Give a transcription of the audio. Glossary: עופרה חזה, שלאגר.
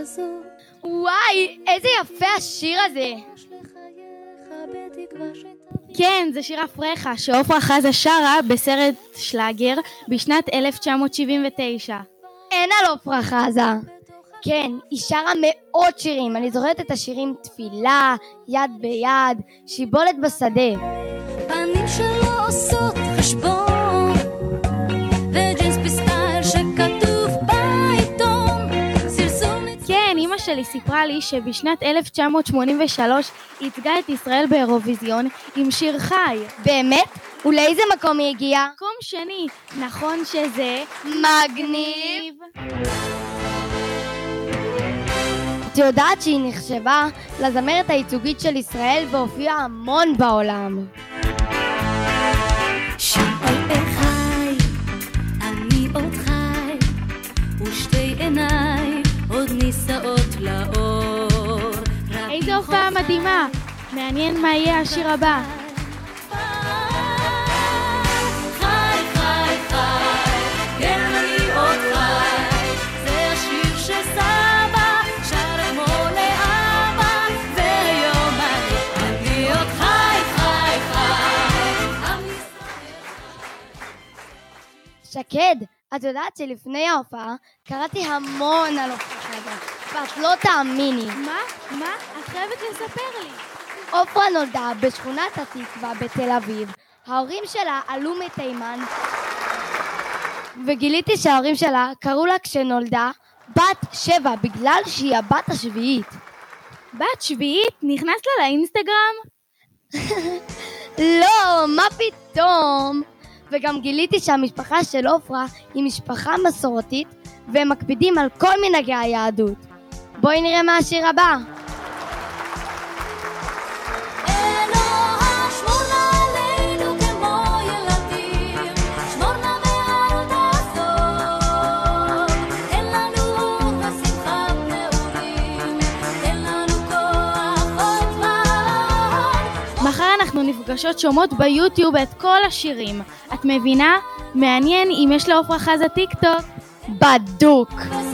כזו. וואי, איזה יפה השיר הזה. כן, זה שיר "עפריך" שעופרה חזה שרה בסרט שלאגר בשנת 1979. אין על עופרה חזה. כן, היא שרה מאות שירים. אני זוכרת את השירים "תפילה", "יד ביד", "שיבולת בשדה". פנים שלא עושות חשבון, וג'ינס בסטייל שכתוב בעיתון. כן, אמא שלי סיפרה לי שבשנת 1983 ייצגה את ישראל באירוויזיון עם שיר חי. באמת? ולאיזה מקום היא הגיעה? מקום שני. נכון שזה מגניב. את יודעת שהיא נחשבה לזמרת הייצוגית של ישראל והופיעה המון בעולם. חי, אני עוד חי, ושתי עיניי עוד נישאות לאור. איזו הופעה מדהימה, מעניין מה יהיה השיר הבא. שקד, את יודעת שלפני ההופעה קראתי המון על עופרה חזה, ואת לא תאמיני. מה? מה? את חייבת לספר לי. עופרה נולדה בשכונת התקווה בתל אביב. ההורים שלה עלו מתימן, וגיליתי שההורים שלה קראו לה כשנולדה בת 7, בגלל שהיא הבת 7. בת 7? נכנסת לה לאינסטגרם? לא, מה פתאום? וגם גיליתי שהמשפחה של עופרה היא משפחה מסורתית, והם מקפידים על כל מנהגי היהדות. בואי נראה מה השיר הבא. נפגשות שומעות ביוטיוב את כל השירים. את מבינה? מעניין אם יש לעופרה חזה טיק טוק. בדוק.